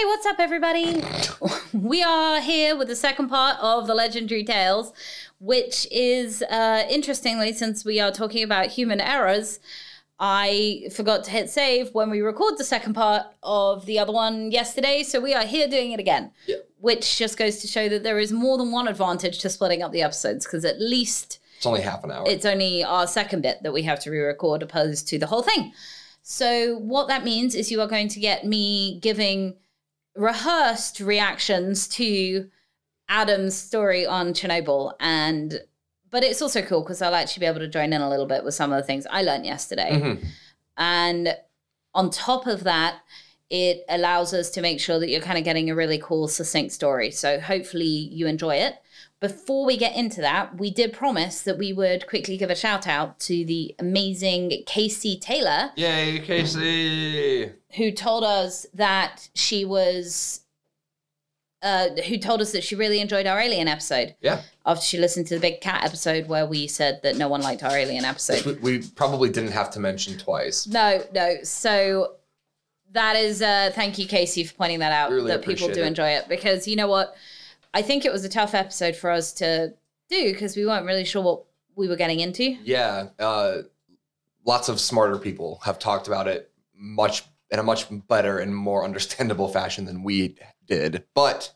Hey, what's up, everybody? We are here with the second part of the Legendary Tales, which is, interestingly, since we are talking about human errors, I forgot to hit save when we record the second part of the other one yesterday, so we are here doing it again, yeah. Which just goes to show that there is more than one advantage to splitting up the episodes, because at least... It's only half an hour. It's only our second bit that we have to re-record opposed to the whole thing. So what that means is you are going to get me giving rehearsed reactions to Adam's story on Chernobyl and... But it's also cool because I'll actually be able to join in a little bit with some of the things I learned yesterday. Mm-hmm. And on top of that, it allows us to make sure that you're kind of getting a really cool, succinct story. So hopefully you enjoy it. Before we get into that, we did promise that we would quickly give a shout out to the amazing Casey Taylor. Yay, Casey! Who told us that she was... who told us that she really enjoyed our Alien episode. Yeah. After she listened to the Big Cat episode where we said that no one liked our Alien episode. Which we probably didn't have to mention twice. No. So that is, thank you, Casey, for pointing that out, really that people do enjoy it. Because you know what? I think it was a tough episode for us to do because we weren't really sure what we were getting into. Yeah. Lots of smarter people have talked about it in a much better and more understandable fashion than we did, but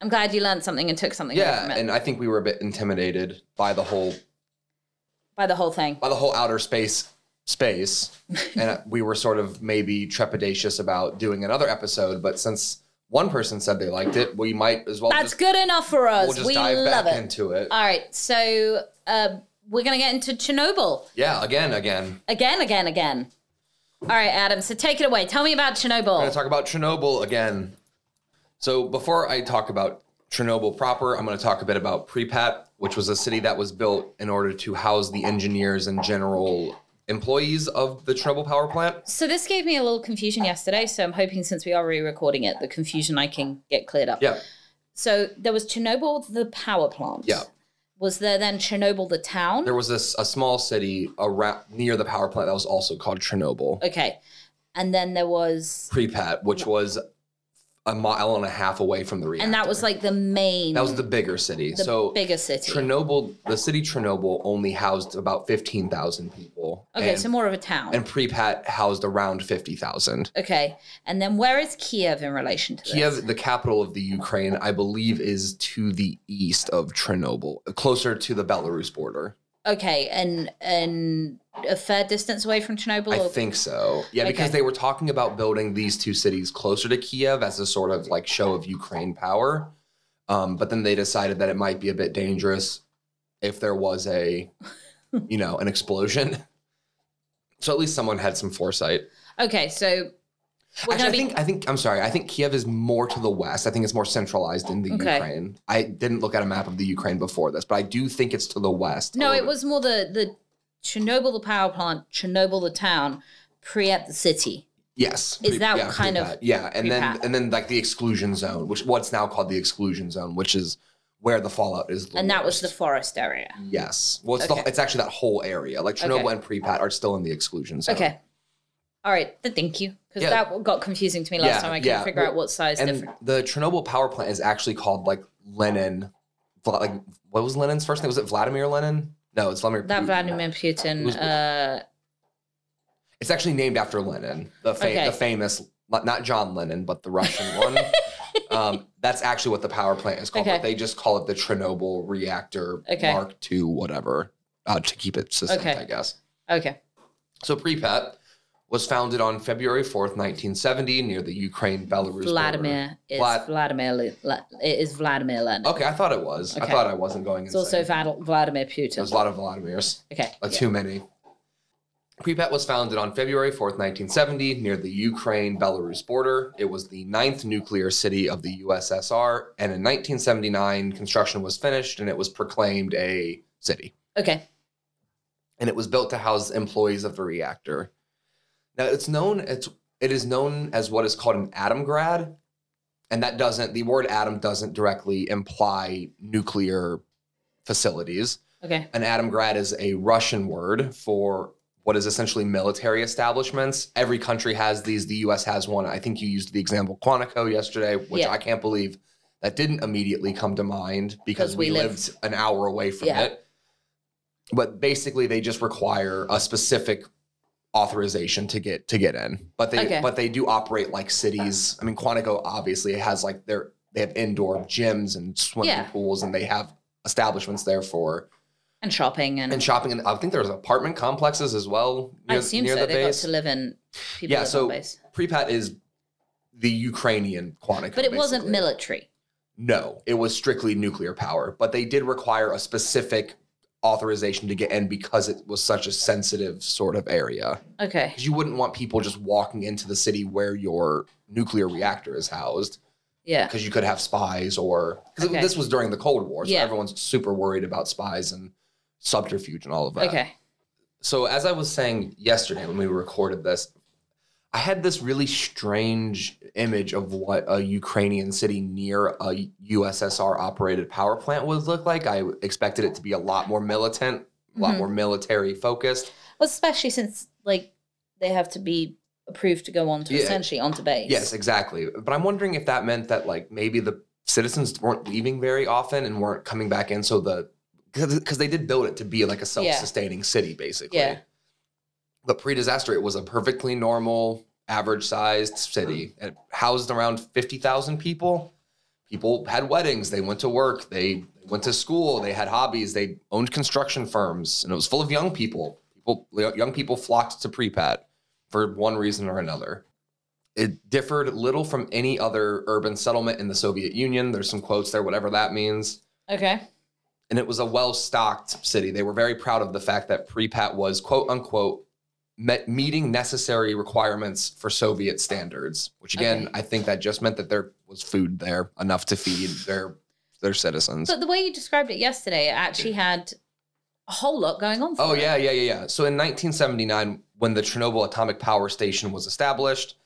I'm glad you learned something and took something away from it. Yeah, and I think we were a bit intimidated by the whole thing. By the whole outer space. And we were sort of maybe trepidatious about doing another episode, but since one person said they liked it, we might as well That's good enough for us. We'll just dive back into it. All right, so we're going to get into Chernobyl. Yeah, again. All right, Adam, so take it away. Tell me about Chernobyl. We're going to talk about Chernobyl again. So before I talk about Chernobyl proper, I'm going to talk a bit about Pripyat, which was a city that was built in order to house the engineers and general employees of the Chernobyl power plant. So this gave me a little confusion yesterday, so I'm hoping since we are re-recording it, the confusion I can get cleared up. Yeah. So there was Chernobyl, the power plant. Yeah. Was there then Chernobyl, the town? There was a small city around, near the power plant that was also called Chernobyl. Okay. And then there was... Pripyat, which was a mile and a half away from the reactor. And that was like the main... That was the bigger city. Chernobyl, the city Chernobyl only housed about 15,000 people. Okay, so more of a town. And Pripyat housed around 50,000. Okay. And then where is Kiev in relation to this? Kiev, the capital of the Ukraine, I believe is to the east of Chernobyl, closer to the Belarus border. Okay, and a fair distance away from Chernobyl? I think so. Yeah, okay. Because they were talking about building these two cities closer to Kiev as a sort of like show of Ukraine power. But then they decided that it might be a bit dangerous if there was an explosion. So at least someone had some foresight. Okay, so... I think Kiev is more to the west. I think it's more centralized in the Ukraine. I didn't look at a map of the Ukraine before this, but I do think it's to the west. No, it was more the Chernobyl, the power plant, Chernobyl, the town, Pripyat, the city. Yes. Is that kind Pripyat. Of... Yeah, and Pripyat. then like the exclusion zone, which what's now called the exclusion zone, which is where the fallout is the And worst. That was the forest area. Yes. Well, it's actually that whole area. Like Chernobyl and Pripyat are still in the exclusion zone. Okay. All right, thank you. Because that got confusing to me last time. I couldn't figure out what size different. The Chernobyl power plant is actually called like Lenin. Like, what was Lenin's first name? Was it Vladimir Lenin? No, it's Vladimir Putin. That Vladimir Putin. It's actually named after Lenin, the famous, not John Lennon, but the Russian one. That's actually what the power plant is called. Okay. But they just call it the Chernobyl reactor Mark II, whatever, to keep it succinct, I guess. Okay. So Pripyat was founded on February 4th, 1970, near the Ukraine-Belarus border. It is Vladimir Lenin. Okay, I thought it was. Okay. I thought I wasn't going insane. It's also Vladimir Putin. There's a lot of Vladimirs. Okay. Too many. Pripyat was founded on February 4th, 1970, near the Ukraine-Belarus border. It was the ninth nuclear city of the USSR, and in 1979, construction was finished, and it was proclaimed a city. Okay. And it was built to house employees of the reactor. Now, it is known as what is called an atomgrad, and the word atom doesn't directly imply nuclear facilities. Okay. An atomgrad is a Russian word for what is essentially military establishments. Every country has these. The U.S. has one. I think you used the example Quantico yesterday, which I can't believe that didn't immediately come to mind because we lived an hour away from it. But basically, they just require a specific authorization to get in. But they do operate like cities. I mean, Quantico obviously has like they have indoor gyms and swimming pools, and they have establishments there for and shopping. And I think there's apartment complexes as well. I assume near so. The they base. Got to live in. People yeah. Live so on base. Pripyat is the Ukrainian Quantico, but it wasn't military. No, it was strictly nuclear power. But they did require a specific authorization to get in because it was such a sensitive sort of area. Okay. Because you wouldn't want people just walking into the city where your nuclear reactor is housed. Yeah. Because you could have spies or... Because this was during the Cold War, so everyone's super worried about spies and subterfuge and all of that. Okay. So as I was saying yesterday when we recorded this, I had this really strange image of what a Ukrainian city near a USSR-operated power plant would look like. I expected it to be a lot more militant, a lot more military-focused. Well, especially since, like, they have to be approved to go on to essentially onto base. Yes, exactly. But I'm wondering if that meant that, like, maybe the citizens weren't leaving very often and weren't coming back in, so because they did build it to be, like, a self-sustaining city, basically. Yeah. But pre-disaster, it was a perfectly normal, average-sized city. It housed around 50,000 people. People had weddings. They went to work. They went to school. They had hobbies. They owned construction firms. And it was full of young people. Young people flocked to Pripyat for one reason or another. It differed little from any other urban settlement in the Soviet Union. There's some quotes there, whatever that means. Okay. And it was a well-stocked city. They were very proud of the fact that Pripyat was, quote-unquote, meeting necessary requirements for Soviet standards, which again, I think that just meant that there was food there enough to feed their citizens. But the way you described it yesterday, it actually had a whole lot going on for it. Oh, yeah. So in 1979, when the Chernobyl Atomic Power Station was established,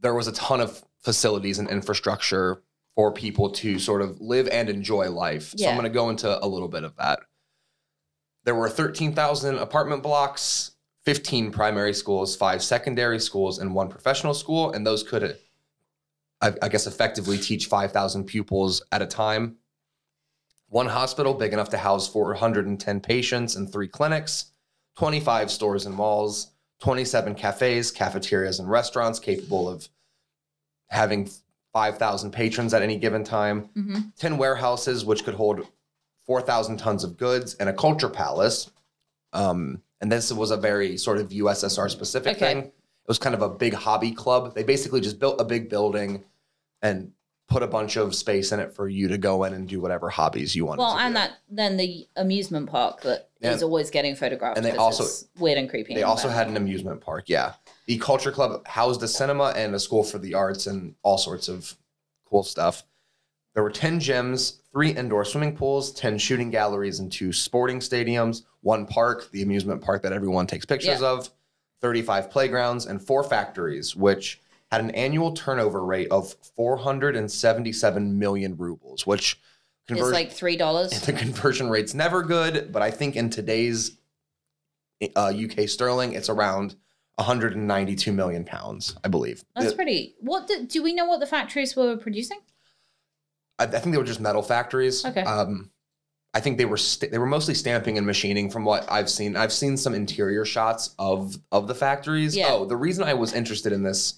there was a ton of facilities and infrastructure for people to sort of live and enjoy life. Yeah. So I'm going to go into a little bit of that. There were 13,000 apartment blocks, 15 primary schools, 5 secondary schools, and 1 professional school. And those could, I guess, effectively teach 5,000 pupils at a time. 1 hospital big enough to house 410 patients and 3 clinics, 25 stores and malls, 27 cafes, cafeterias, and restaurants capable of having 5,000 patrons at any given time, 10 warehouses, which could hold 4,000 tons of goods, and a culture palace. And this was a very sort of USSR-specific thing. It was kind of a big hobby club. They basically just built a big building and put a bunch of space in it for you to go in and do whatever hobbies you wanted to do. Well, and then the amusement park that is always getting photographed. And they also... weird and creepy. They also had an amusement park, The culture club housed a cinema and a school for the arts and all sorts of cool stuff. There were 10 gyms, 3 indoor swimming pools, 10 shooting galleries, and 2 sporting stadiums, 1 park, the amusement park that everyone takes pictures of, 35 playgrounds, and 4 factories, which had an annual turnover rate of 477 million rubles, which is like $3. The conversion rate's never good, but I think in today's UK sterling, it's around 192 million pounds, I believe. That's pretty. Do we know what the factories were producing? I think they were just metal factories. Okay. I think they were mostly stamping and machining from what I've seen. I've seen some interior shots of the factories. Yeah. Oh, the reason I was interested in this,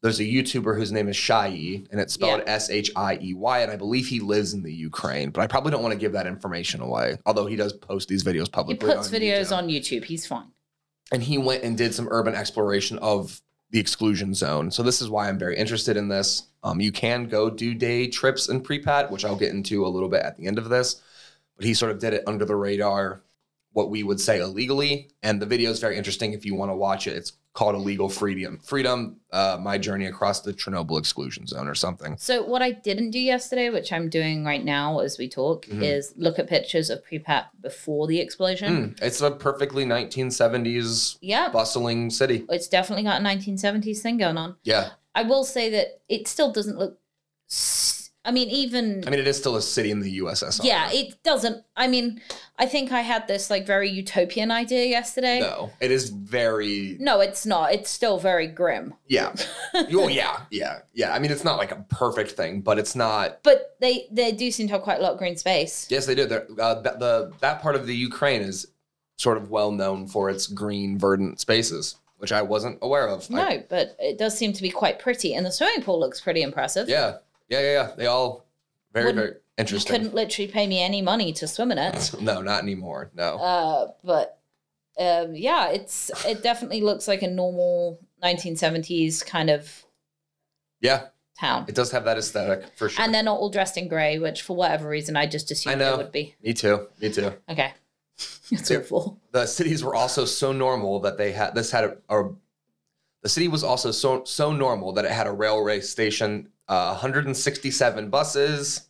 there's a YouTuber whose name is Shiey, and it's spelled S-H-I-E-Y, and I believe he lives in the Ukraine, but I probably don't want to give that information away, although he does post these videos publicly. He puts videos on YouTube. He's fine. And he went and did some urban exploration of the exclusion zone. So this is why I'm very interested in this. You can go do day trips in Pripyat, which I'll get into a little bit at the end of this. But he sort of did it under the radar, what we would say illegally. And the video is very interesting if you want to watch it. It's called Illegal Freedom, My Journey Across the Chernobyl Exclusion Zone or something. So what I didn't do yesterday, which I'm doing right now as we talk, is look at pictures of Pripyat before the explosion. It's a perfectly 1970s bustling city. It's definitely got a 1970s thing going on. Yeah. I will say that it still doesn't look... I mean, it is still a city in the USSR. Yeah, it doesn't... I mean, I think I had this like very utopian idea yesterday. No, it is very... No, it's not. It's still very grim. Yeah. Well, yeah. I mean, it's not like a perfect thing, but it's not... But they do seem to have quite a lot of green space. Yes, they do. That part of the Ukraine is sort of well known for its green, verdant spaces, which I wasn't aware of. No, but it does seem to be quite pretty. And the swimming pool looks pretty impressive. Yeah. They all very interesting. You couldn't literally pay me any money to swim in it. No, not anymore. No. It definitely looks like a normal 1970s kind of town. It does have that aesthetic for sure. And they're not all dressed in gray, which for whatever reason I just assumed they would be. Me too. Okay. It's awful. The cities were also so normal that they had the city was also so normal that it had a railway station, 167 buses.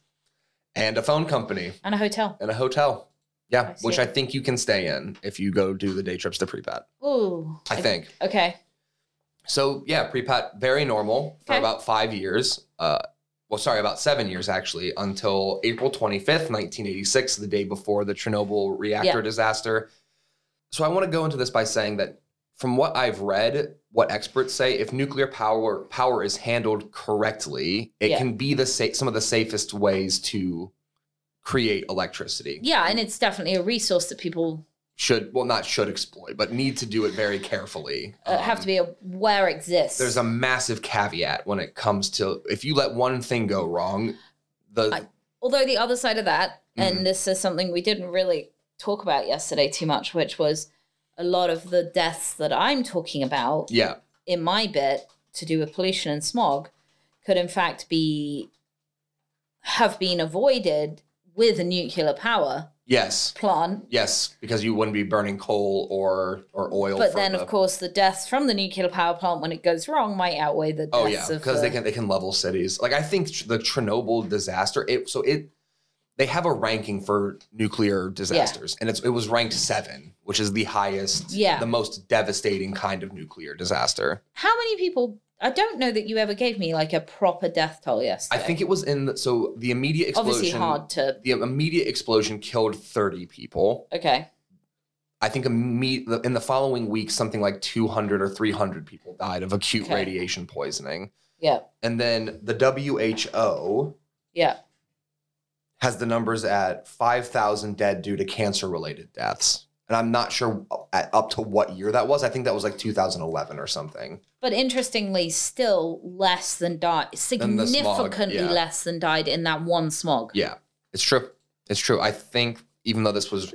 And a phone company. And a hotel. Yeah, which I think you can stay in if you go do the day trips to Pripyat. Ooh. I think. Okay. So, yeah, Pripyat, very normal for about 5 years. About 7 years, actually, until April 25th, 1986, the day before the Chernobyl reactor disaster. So I want to go into this by saying that from what I've read, what experts say, if nuclear power is handled correctly, it can be some of the safest ways to create electricity. Yeah, and it's definitely a resource that people not exploit, but need to do it very carefully. Have to be aware it exists. There's a massive caveat when it comes to, if you let one thing go wrong, although the other side of that, and this is something we didn't really talk about yesterday too much, which was, a lot of the deaths that I'm talking about in my bit to do with pollution and smog could in fact have been avoided with a nuclear power plant. Yes, because you wouldn't be burning coal or oil. But then, of course, the deaths from the nuclear power plant when it goes wrong might outweigh the deaths because they can level cities. Like I think the Chernobyl disaster, they have a ranking for nuclear disasters, and it was ranked 7, which is the highest, the most devastating kind of nuclear disaster. How many people? I don't know that you ever gave me like a proper death toll yesterday. I think it was the immediate explosion. Obviously hard to... The immediate explosion killed 30 people. Okay. I think in the following week, something like 200 or 300 people died of acute radiation poisoning. Yeah. And then the WHO... Yeah. has the numbers at 5,000 dead due to cancer-related deaths. And I'm not sure up to what year that was. I think that was like 2011 or something. But interestingly, still less than less than died in that one smog. Yeah, it's true. I think even though this was...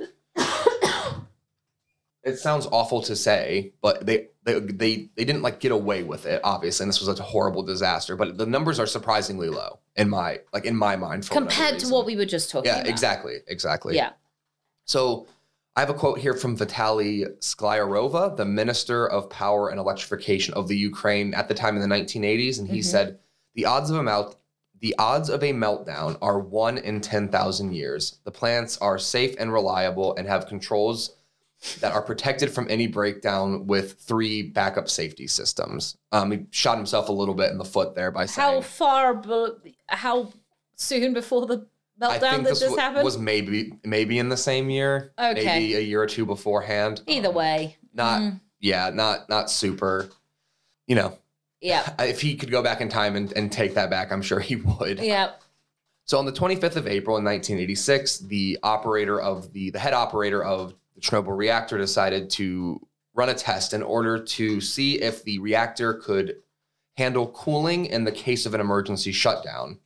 It sounds awful to say, but they didn't like get away with it, obviously, and this was a horrible disaster. But the numbers are surprisingly low in my mind for compared to what we were just talking about. Yeah, exactly. Yeah. So I have a quote here from Vitali Sklyarov, the Minister of Power and Electrification of the Ukraine at the time in the 1980s, and he said the odds of a meltdown are 1 in 10,000 years. The plants are safe and reliable and have controls that are protected from any breakdown with 3 backup safety systems. He shot himself a little bit in the foot there by saying... How soon before the meltdown that just happened? Was maybe in the same year. Okay. Maybe a year or two beforehand. Either way. Not super, you know. Yeah. If he could go back in time and take that back, I'm sure he would. Yeah. So on the 25th of April in 1986, the head operator of the Chernobyl reactor decided to run a test in order to see if the reactor could handle cooling in the case of an emergency shutdown.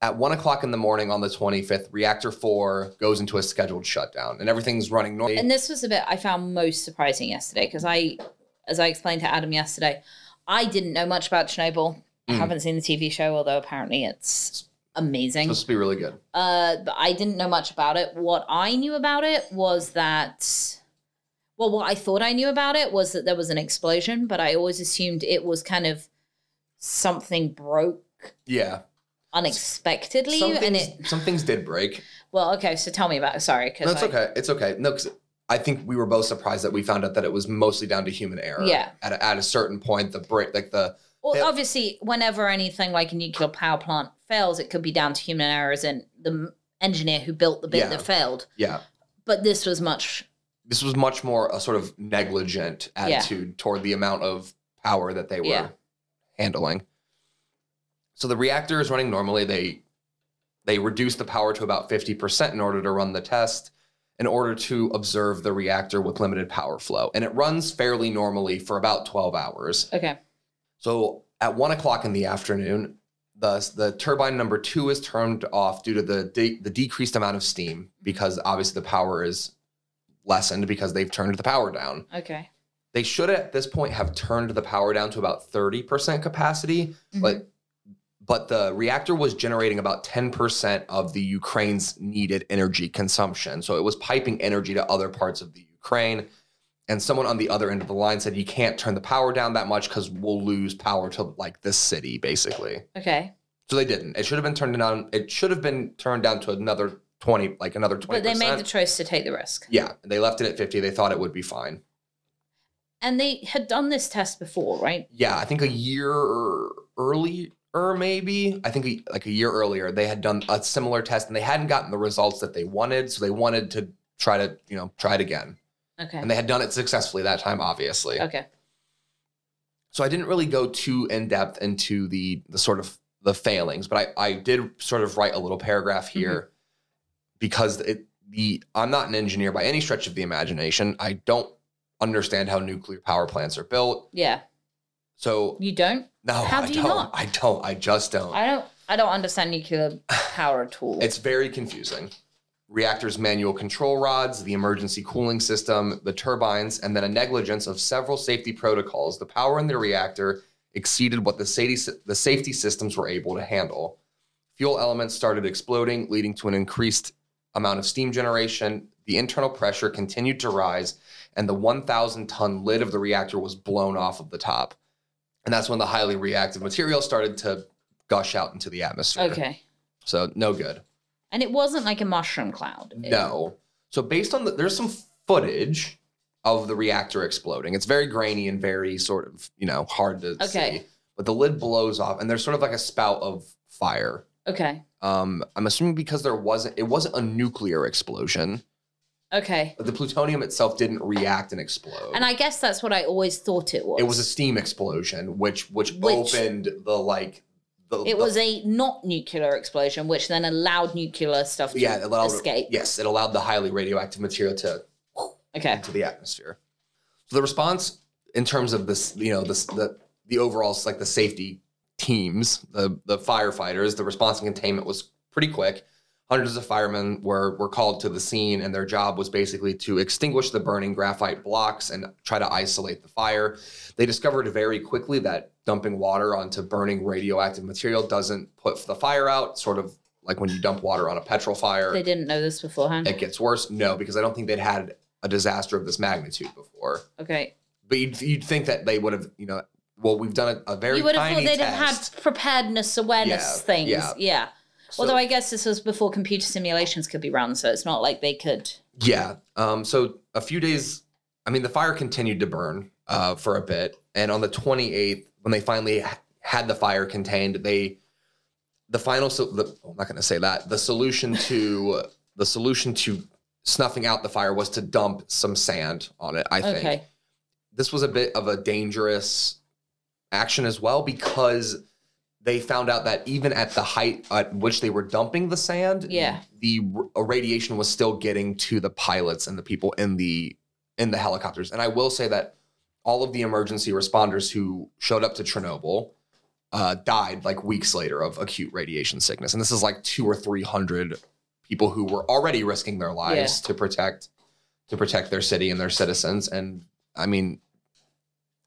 At 1:00 in the morning on the 25th, reactor 4 goes into a scheduled shutdown and everything's running normally. And this was the bit I found most surprising yesterday because as I explained to Adam yesterday, I didn't know much about Chernobyl. I haven't seen the TV show, although apparently it's amazing. Supposed to be really good. But I didn't know much about it. What I knew about it was that... Well, what I thought I knew about it was that there was an explosion, but I always assumed it was kind of something broke. Yeah. Unexpectedly. Some things did break. Well, okay, so tell me about it. Sorry. No, it's okay. It's okay. No, because I think we were both surprised that we found out that it was mostly down to human error. Yeah. At a certain point, the break... Well, obviously, whenever anything like a nuclear power plant fails, it could be down to human errors, and the engineer who built the bit that failed. Yeah. But this was much... This was much more a sort of negligent attitude toward the amount of power that they were handling. So the reactor is running normally. They reduced the power to about 50% in order to run the test, in order to observe the reactor with limited power flow. And it runs fairly normally for about 12 hours. Okay. So at 1 o'clock in the afternoon, the turbine number 2 is turned off due to the decreased amount of steam, because obviously the power is lessened because they've turned the power down. Okay. They should at this point have turned the power down to about 30% capacity, but the reactor was generating about 10% of the Ukraine's needed energy consumption. So it was piping energy to other parts of the Ukraine. And someone on the other end of the line said, you can't turn the power down that much because we'll lose power to like this city, basically. Okay. So they didn't. It should have been turned down. It should have been turned down to another 20, like another 20%. But they made the choice to take the risk. Yeah. They left it at 50. They thought it would be fine. And they had done this test before, right? Yeah. I think a year early. Or maybe, I think like a year earlier, they had done a similar test and they hadn't gotten the results that they wanted. So they wanted to try it again. Okay. And they had done it successfully that time, obviously. Okay. So I didn't really go too in depth into the sort of the failings, but I did sort of write a little paragraph here because I'm not an engineer by any stretch of the imagination. I don't understand how nuclear power plants are built. Yeah. So you don't? No, how do you not? I don't. I just don't. I don't understand nuclear power at all. It's very confusing. Reactor's manual control rods, the emergency cooling system, the turbines, and then a negligence of several safety protocols. The power in the reactor exceeded what the safety systems were able to handle. Fuel elements started exploding, leading to an increased amount of steam generation. The internal pressure continued to rise, and the 1,000-ton lid of the reactor was blown off of the top. And that's when the highly reactive material started to gush out into the atmosphere. Okay. So no good. And it wasn't like a mushroom cloud. No. So based on there's some footage of the reactor exploding. It's very grainy and very sort of, hard to see. But the lid blows off and there's sort of like a spout of fire. Okay. I'm assuming because it wasn't a nuclear explosion. Okay. But the plutonium itself didn't react and explode. And I guess that's what I always thought it was. It was a steam explosion, which opened the, like... It was a not nuclear explosion, which then allowed nuclear stuff to escape. Yes, it allowed the highly radioactive material to... into the atmosphere. So the response in terms of this, the overall, like the safety teams, the firefighters, the response and containment was pretty quick. Hundreds of firemen were called to the scene, and their job was basically to extinguish the burning graphite blocks and try to isolate the fire. They discovered very quickly that dumping water onto burning radioactive material doesn't put the fire out, sort of like when you dump water on a petrol fire. They didn't know this beforehand? It gets worse? No, because I don't think they'd had a disaster of this magnitude before. Okay. But you'd think that they would have, we've done a very tiny test. You would have thought they'd have had preparedness, awareness things. Yeah. So, although I guess this was before computer simulations could be run, so it's not like they could. Yeah. So a few days, the fire continued to burn for a bit. And on the 28th, when they finally had the fire contained, I'm not going to say that. The solution to snuffing out the fire was to dump some sand on it, I think. Okay. This was a bit of a dangerous action as well because... They found out that even at the height at which they were dumping the sand, the radiation was still getting to the pilots and the people in the helicopters. And I will say that all of the emergency responders who showed up to Chernobyl died like weeks later of acute radiation sickness. And this is like 200 or 300 people who were already risking their lives to protect their city and their citizens. And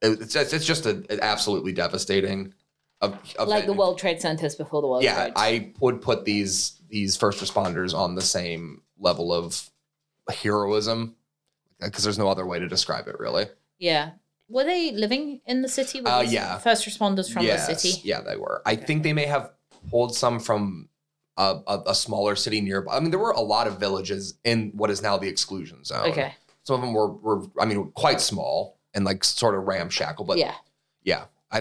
it's just an absolutely devastating. Like the World Trade Centers before the World Trade. Yeah, I would put these first responders on the same level of heroism because there's no other way to describe it, really. Yeah. Were they living in the city? First responders from the city? Yeah, they were. I think they may have pulled some from a smaller city nearby. There were a lot of villages in what is now the exclusion zone. Okay. Some of them were quite small and like sort of ramshackle, but yeah.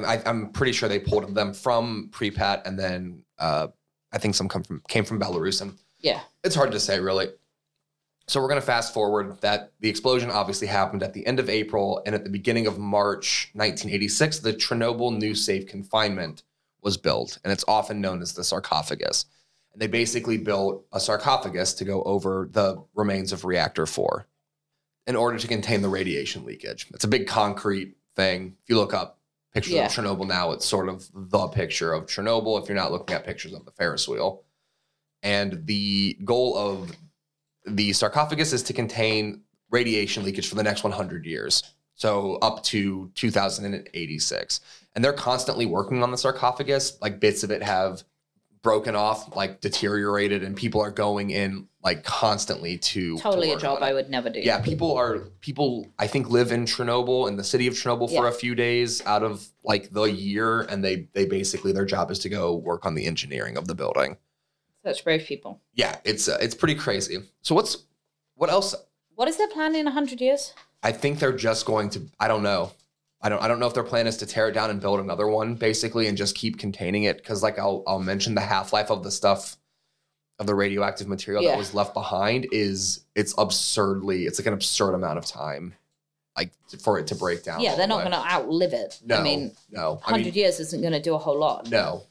I'm pretty sure they pulled them from Pripyat, and then I think some came from Belarus, and Yeah. It's hard to say, really. So we're going to fast forward that the explosion obviously happened at the end of April, and at the beginning of March 1986, the Chernobyl new safe confinement was built, and it's often known as the sarcophagus. And they basically built a sarcophagus to go over the remains of Reactor 4 in order to contain the radiation leakage. It's a big concrete thing. If you look up pictures of Chernobyl now, it's sort of the picture of Chernobyl if you're not looking at pictures of the Ferris wheel. And the goal of the sarcophagus is to contain radiation leakage for the next 100 years, so up to 2086. And they're constantly working on the sarcophagus. Like, bits of it have broken off, like deteriorated, and people are going in like constantly to totally a job I would never do. Yeah, people I think live in Chernobyl, in the city of Chernobyl for a few days out of like the year, and they basically, their job is to go work on the engineering of the building. Such brave people. Yeah, it's pretty crazy. So what else? What is their plan in 100 years? I think they're just going to, I don't know. I don't know if their plan is to tear it down and build another one, basically, and just keep containing it. Because, like, I'll mention the half-life of the stuff, of the radioactive material that was left behind is, it's like an absurd amount of time, like, for it to break down. Yeah, they're not going to outlive it. No, I mean, no. 100 years isn't going to do a whole lot. No.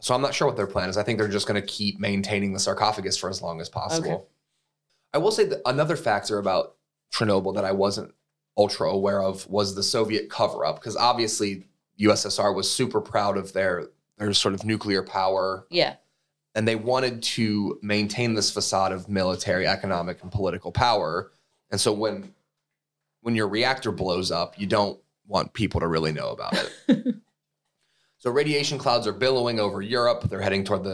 So I'm not sure what their plan is. I think they're just going to keep maintaining the sarcophagus for as long as possible. Okay. I will say that another factor about Chernobyl that I wasn't ultra aware of was the Soviet cover-up, because obviously USSR was super proud of their sort of nuclear power. Yeah. And they wanted to maintain this facade of military, economic, and political power. And so when your reactor blows up, you don't want people to really know about it. So radiation clouds are billowing over Europe. They're heading toward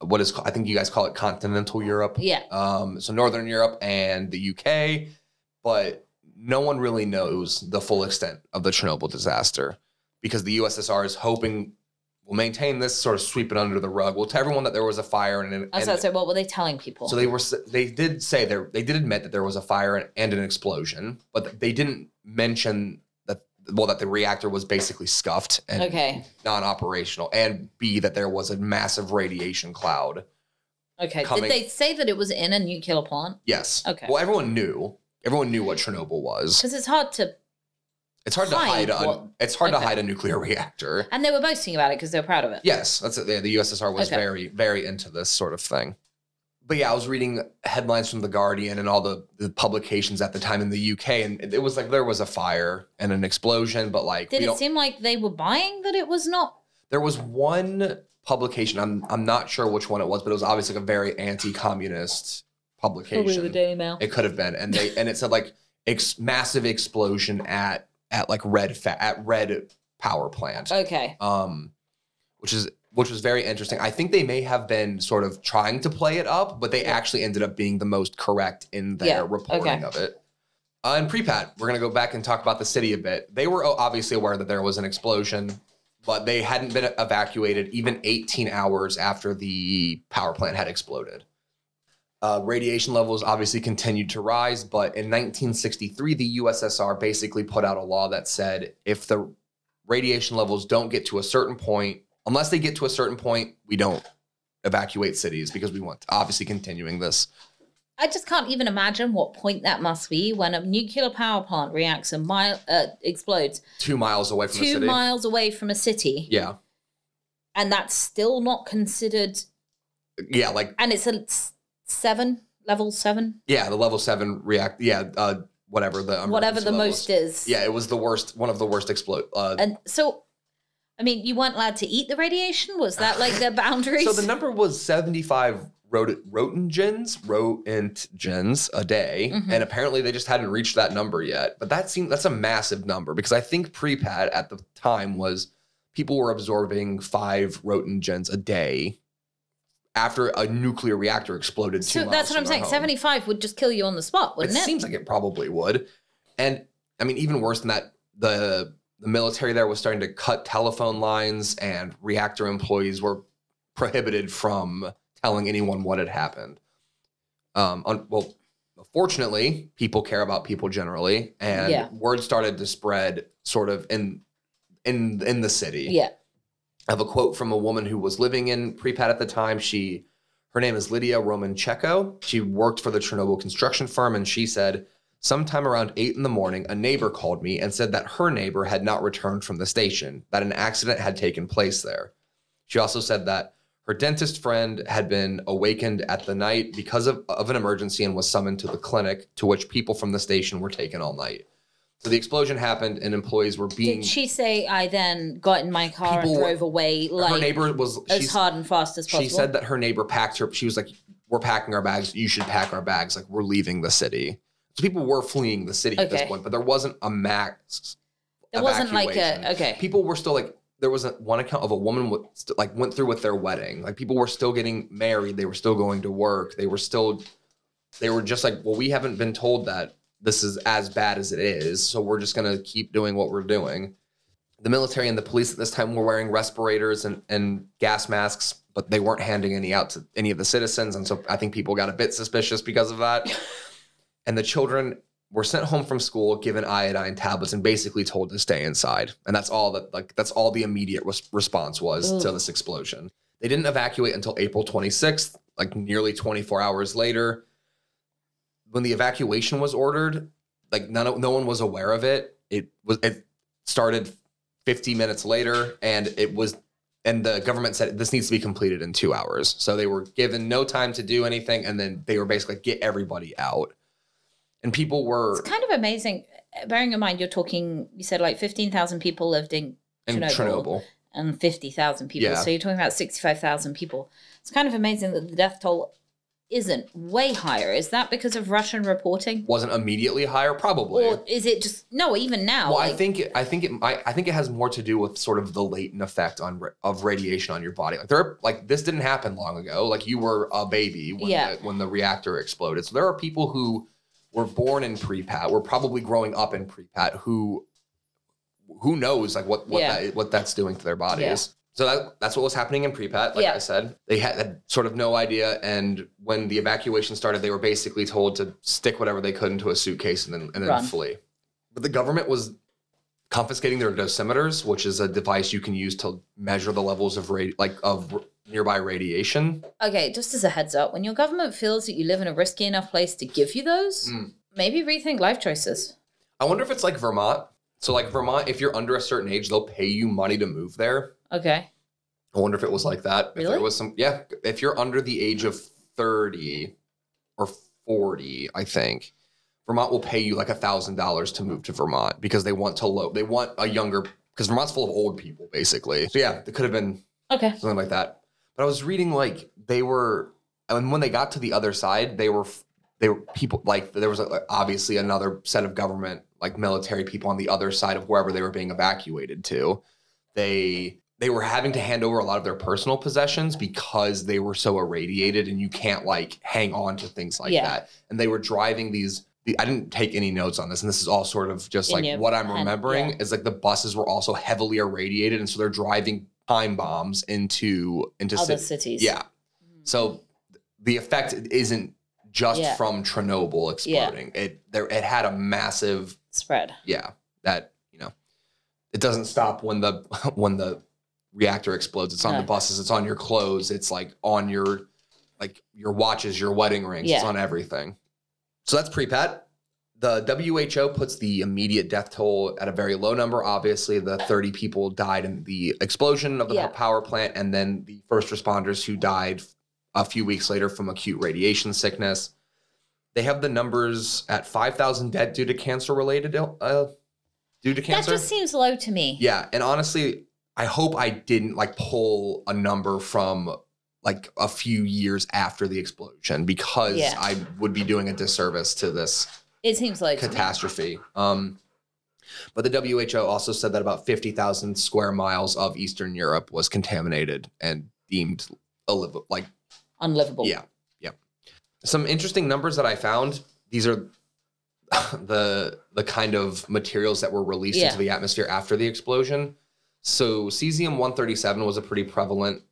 I think you guys call it continental Europe. Yeah. So Northern Europe and the UK. But no one really knows the full extent of the Chernobyl disaster, because the USSR is hoping we'll maintain this, sort of sweep it under the rug. We'll tell everyone that there was a fire. So what were they telling people? So they did admit that there was a fire and an explosion, but they didn't mention that the reactor was basically scuffed and non-operational, and B, that there was a massive radiation cloud. Okay. Coming. Did they say that it was in a nuclear plant? Yes. Okay. Well, everyone knew. Everyone knew what Chernobyl was. Because it's hard to hide a nuclear reactor. And they were boasting about it because they were proud of it. Yes. That's it. The USSR was very, very into this sort of thing. But yeah, I was reading headlines from The Guardian and all the publications at the time in the UK, and it was like there was a fire and an explosion, but like... Did it seem like they were buying that it was not? There was one publication, I'm not sure which one it was, but it was obviously like a very anti-communist publication. Probably the Daily Mail. It could have been. And it said like massive explosion at Red Power Plant. Okay. Which was very interesting. I think they may have been sort of trying to play it up, but they actually ended up being the most correct in their reporting of it. And Pripyat, we're going to go back and talk about the city a bit. They were obviously aware that there was an explosion, but they hadn't been evacuated even 18 hours after the power plant had exploded. Radiation levels obviously continued to rise, but in 1963, the USSR basically put out a law that said if the radiation levels don't get to a certain point, unless they get to a certain point, we don't evacuate cities, because we want to, obviously, continuing this. I just can't even imagine what point that must be when a nuclear power plant reacts and explodes. 2 miles away from a city. 2 miles away from a city. Yeah. And that's still not considered... Yeah, like... And it's a level seven? Yeah, the level seven react... Yeah, whatever the most is. Yeah, it was the worst, one of the worst explosions. And so... I mean, you weren't allowed to eat the radiation? Was that like their boundaries? So the number was 75 roentgens a day. Mm-hmm. And apparently they just hadn't reached that number yet. But that's a massive number, because I think Pripyat at the time was people were absorbing 5 roentgens a day after a nuclear reactor exploded. So that's what I'm saying. Home. 75 would just kill you on the spot, wouldn't it? It seems like it probably would. And I mean, even worse than that, the military there was starting to cut telephone lines, and reactor employees were prohibited from telling anyone what had happened. Fortunately, people care about people generally, and word started to spread sort of in the city. Yeah. I have a quote from a woman who was living in Pripyat at the time. She Her name is Lydia Romancheva. She worked for the Chernobyl construction firm, and she said, sometime around 8 a.m, a neighbor called me and said that her neighbor had not returned from the station, that an accident had taken place there. She also said that her dentist friend had been awakened at the night because of an emergency and was summoned to the clinic, to which people from the station were taken all night. So the explosion happened and employees were being... Did she say, I then got in my car and drove away, like, her neighbor was, as hard and fast as possible? She said that her neighbor packed her... She was like, we're packing our bags. You should pack our bags. Like, we're leaving the city. So people were fleeing the city at this point, but there wasn't a mass evacuation. There wasn't like a... Okay. People were still like... There was one account of a woman like went through with their wedding. Like, people were still getting married. They were still going to work. They were just like, well, we haven't been told that this is as bad as it is, so we're just going to keep doing what we're doing. The military and the police at this time were wearing respirators and gas masks, but they weren't handing any out to any of the citizens. And so I think people got a bit suspicious because of that. And the children were sent home from school, given iodine tablets, and basically told to stay inside. And that's all the immediate response was to this explosion. They didn't evacuate until April 26th, like nearly 24 hours later. When the evacuation was ordered, like no one was aware of it. It started 50 minutes later, and the government said this needs to be completed in 2 hours. So they were given no time to do anything, and then they were basically like, get everybody out. And people were... It's kind of amazing, bearing in mind you said like 15,000 people lived in Chernobyl. And 50,000 people. Yeah. So you're talking about 65,000 people. It's kind of amazing that the death toll isn't way higher. Is that because of Russian reporting? Wasn't immediately higher, probably. Or is it just even now? Well, like, I think it has more to do with sort of the latent effect of radiation on your body. Like, this didn't happen long ago. Like, you were a baby when the reactor exploded. So there are people who were born in Pripyat, were probably growing up in Pripyat, who knows like what that's doing to their bodies. Yeah. So that's what was happening in Pripyat, I said. They had sort of no idea, and when the evacuation started, they were basically told to stick whatever they could into a suitcase and then flee. But the government was confiscating their dosimeters, which is a device you can use to measure the levels of nearby radiation. Okay, just as a heads up, when your government feels that you live in a risky enough place to give you those, maybe rethink life choices. I wonder if it's like Vermont. So like Vermont, if you're under a certain age, they'll pay you money to move there. Okay. I wonder if it was like that. Really? If there was if you're under the age of 30 or 40, I think, Vermont will pay you like $1,000 to move to Vermont because they want a younger, because Vermont's full of old people basically. So yeah, it could have been something like that. But I was reading like when they got to the other side, they were people like, there was obviously another set of government, like military people on the other side of wherever they were being evacuated to. They were having to hand over a lot of their personal possessions because they were so irradiated and you can't like hang on to things like that. And they were driving I didn't take any notes on this, and this is all sort of just like what I'm remembering is like the buses were also heavily irradiated, and so they're driving time bombs into other cities. Yeah. So the effect isn't just from Chernobyl exploding. Yeah. It had a massive spread. Yeah. That, it doesn't stop when the reactor explodes. It's on the buses. It's on your clothes. It's like on your watches, your wedding rings. Yeah. It's on everything. So that's Pripyat. The WHO puts the immediate death toll at a very low number. Obviously, the 30 people died in the explosion of the power plant, and then the first responders who died a few weeks later from acute radiation sickness. They have the numbers at 5,000 dead due to cancer-related due to cancer. That just seems low to me. Yeah, and honestly, I hope I didn't like pull a number from like a few years after the explosion, because I would be doing a disservice to this. It seems like catastrophe. But the WHO also said that about 50,000 square miles of Eastern Europe was contaminated and deemed unlivable. Yeah, yeah. Some interesting numbers that I found. These are the kind of materials that were released into the atmosphere after the explosion. So cesium-137 was a pretty prevalent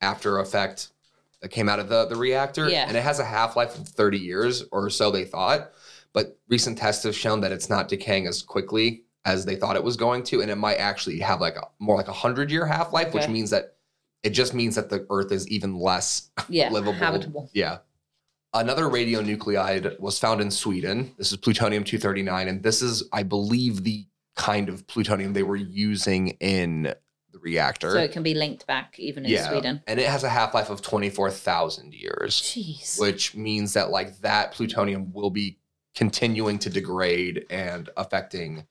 after effect that came out of the reactor. Yeah. And it has a half-life of 30 years or so, they thought. But recent tests have shown that it's not decaying as quickly as they thought it was going to. And it might actually have like more like a 100-year half-life, which means that It just means that the Earth is even less livable. Habitable. Yeah. Another radionuclide was found in Sweden. This is plutonium-239, and this is, I believe, the kind of plutonium they were using in the reactor. So it can be linked back even in Sweden. And it has a half-life of 24,000 years. Jeez. Which means that, like, that plutonium will be continuing to degrade and affecting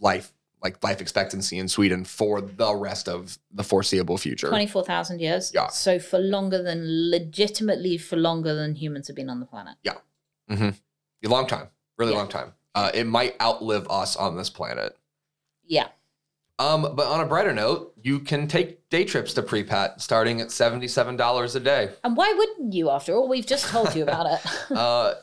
life, like life expectancy in Sweden for the rest of the foreseeable future. 24,000 years. Yeah. So for longer than humans have been on the planet. Yeah. Mm-hmm. A long time. Really long time. It might outlive us on this planet. Yeah. But on a brighter note, you can take day trips to Pripyat starting at $77 a day. And why wouldn't you, after all? We've just told you about it.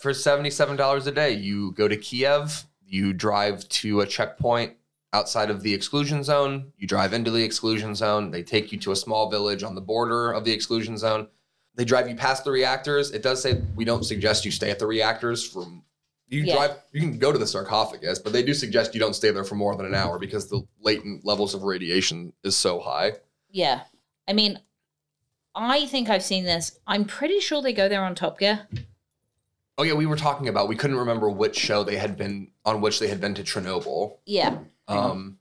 For $77 a day, you go to Kiev, you drive to a checkpoint outside of the exclusion zone. You drive into the exclusion zone. They take you to a small village on the border of the exclusion zone. They drive you past the reactors. It does say we don't suggest you stay at the reactors you can go to the sarcophagus, but they do suggest you don't stay there for more than an hour because the latent levels of radiation is so high. Yeah. I mean, I think I've seen this. I'm pretty sure they go there on Top Gear. Oh yeah, we were talking about, we couldn't remember which show they had been on, which they had been to Chernobyl. Yeah. I'm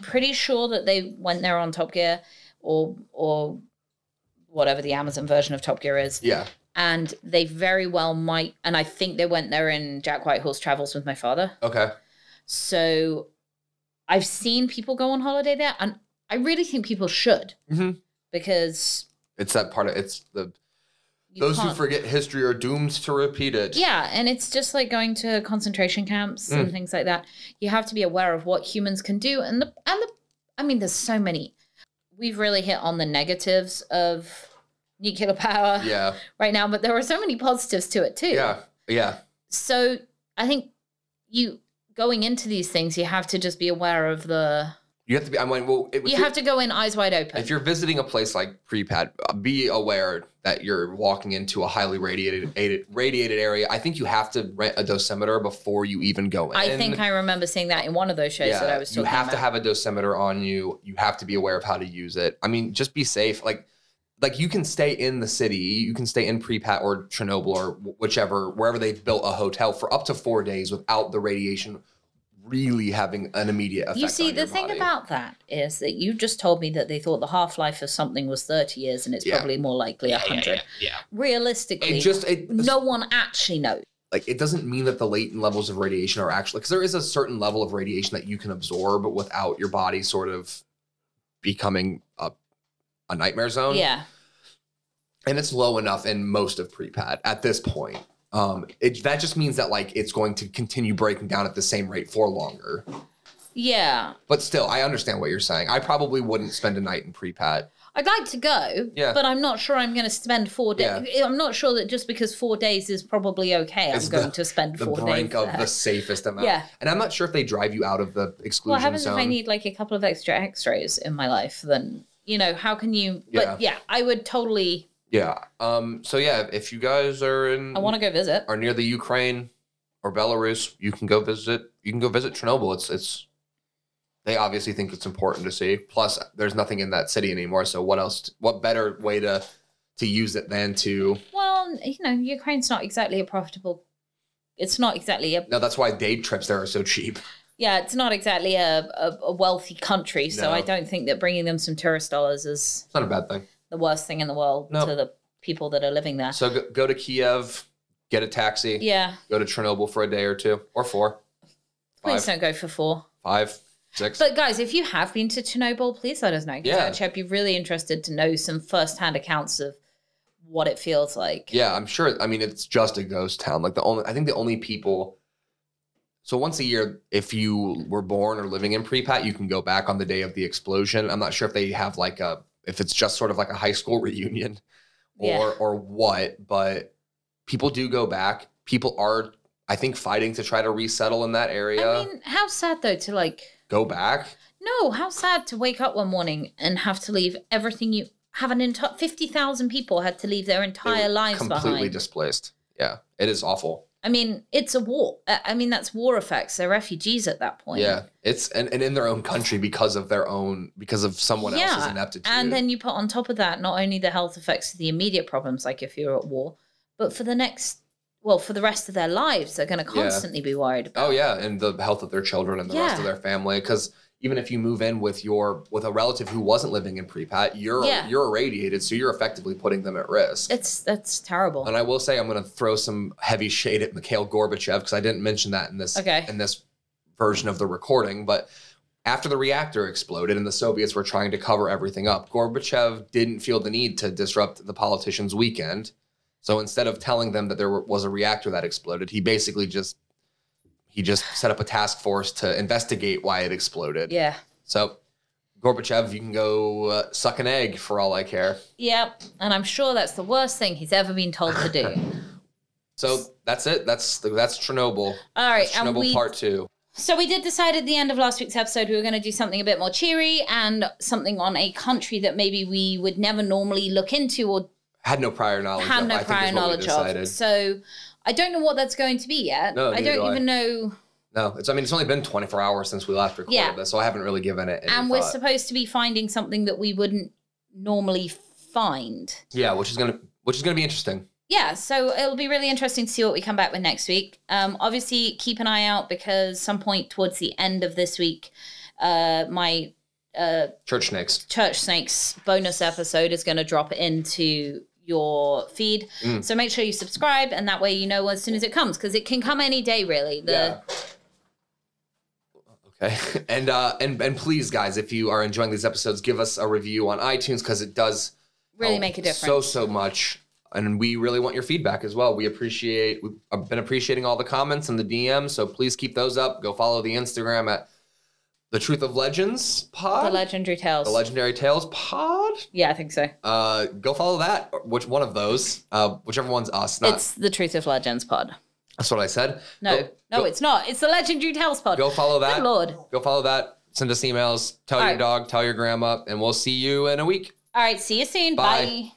pretty sure that they went there on Top Gear or whatever the Amazon version of Top Gear is. Yeah. And they very well might, and I think they went there in Jack Whitehall's Travels with My Father. Okay. So I've seen people go on holiday there, and I really think people should. Mm-hmm. Because it's that part of, it's the, those who forget history are doomed to repeat it. Yeah, and it's just like going to concentration camps and things like that. You have to be aware of what humans can do. And the I mean, there's so many. We've really hit on the negatives of nuclear power right now, but there were so many positives to it too. Yeah, yeah. So I think you, going into these things, you have to just be aware of the... You have to be, I mean, well... You have to go in eyes wide open. If you're visiting a place like Pripyat, be aware that you're walking into a highly radiated area. I think you have to rent a dosimeter before you even go in. I think I remember seeing that in one of those shows that I was talking about. You have to have a dosimeter on you. You have to be aware of how to use it. I mean, just be safe. Like you can stay in the city. You can stay in Pripyat or Chernobyl or wherever they've built a hotel for up to 4 days without the radiation really having an immediate effect on your body. You see, the thing about that is that you just told me that they thought the half-life of something was 30 years and it's probably more likely 100. Yeah. Realistically, no one actually knows. Like, it doesn't mean that the latent levels of radiation are actually... Because there is a certain level of radiation that you can absorb without your body sort of becoming a nightmare zone. Yeah. And it's low enough in most of Pripyat at this point. That just means that, like, it's going to continue breaking down at the same rate for longer. Yeah. But still, I understand what you're saying. I probably wouldn't spend a night in Pripyat. I'd like to go, but I'm not sure I'm going to spend 4 days. Yeah. I'm not sure that just because 4 days is probably okay, I'm going to spend 4 days. The brink of the safest amount. Yeah. And I'm not sure if they drive you out of the exclusion zone. What happens if I need, like, a couple of extra x-rays in my life? Then, you know, how can you... But, I would totally... Yeah. So, if you guys are I want to go visit. Are near the Ukraine or Belarus, you can go visit. You can go visit Chernobyl. It's. They obviously think it's important to see. Plus, there's nothing in that city anymore. So what else? What better way to use it than to? Well, you know, Ukraine's not exactly a profitable. It's not exactly a. No, that's why day trips there are so cheap. Yeah, it's not exactly a wealthy country, so no. I don't think that bringing them some tourist dollars is. It's not a bad thing. The worst thing in the world to the people that are living there. So go to Kiev, get a taxi. Yeah. Go to Chernobyl for a day or two or four. Please don't go for four. 5, 6. But guys, if you have been to Chernobyl, please let us know. Yeah. I'd be really interested to know some firsthand accounts of what it feels like. Yeah, I'm sure. I mean, it's just a ghost town. Like I think the only people. So once a year, if you were born or living in Pripyat, you can go back on the day of the explosion. I'm not sure if they have if it's just sort of like a high school reunion or what, but people do go back. People are, I think, fighting to try to resettle in that area. I mean, how sad though to go back? No, how sad to wake up one morning and have to leave everything you have 50,000 people had to leave their entire lives behind. Completely displaced. Yeah, it is awful. I mean, it's a war. I mean, that's war effects. They're refugees at that point. Yeah, it's and in their own country because of someone else's ineptitude. And then you put on top of that not only the health effects of the immediate problems, like if you're at war, but for the rest of their lives, they're going to constantly be worried about. Oh yeah, and the health of their children and the rest of their family, because even if you move in with a relative who wasn't living in Pripyat, you're irradiated, so you're effectively putting them at risk. That's terrible. And I will say I'm going to throw some heavy shade at Mikhail Gorbachev, because I didn't mention that in this version of the recording. But after the reactor exploded and the Soviets were trying to cover everything up, Gorbachev didn't feel the need to disrupt the politicians' weekend. So instead of telling them that there was a reactor that exploded, he basically just... he just set up a task force to investigate why it exploded. Yeah. So, Gorbachev, you can go suck an egg for all I care. Yep. And I'm sure that's the worst thing he's ever been told to do. So, that's it. That's Chernobyl. All right. That's Chernobyl Part 2. So, we did decide at the end of last week's episode we were going to do something a bit more cheery and something on a country that maybe we would never normally look into or... Had no prior knowledge of. So... I don't know what that's going to be yet. No, I don't even know. No, it's only been 24 hours since we last recorded this, so I haven't really given it any thought. And we're supposed to be finding something that we wouldn't normally find. Yeah, which is gonna be interesting. Yeah, so it'll be really interesting to see what we come back with next week. Obviously, keep an eye out, because some point towards the end of this week, my Church Snakes bonus episode is going to drop into your feed. So make sure you subscribe, and that way you know as soon as it comes, because it can come any day, really. Okay. And please, guys, if you are enjoying these episodes, give us a review on iTunes, because it does really make a difference so much, and we really want your feedback as well. We've been appreciating all the comments and the DMs, so please keep those up. Go follow the Instagram at The Truth of Legends Pod? The Legendary Tales Pod? Yeah, I think so. Go follow that, which one of those, whichever one's us. It's The Truth of Legends Pod. That's what I said. No, it's not. It's The Legendary Tales Pod. Go follow that. Good Lord. Go follow that. Send us emails. Tell your dog, tell your grandma, and we'll see you in a week. All right, see you soon. Bye.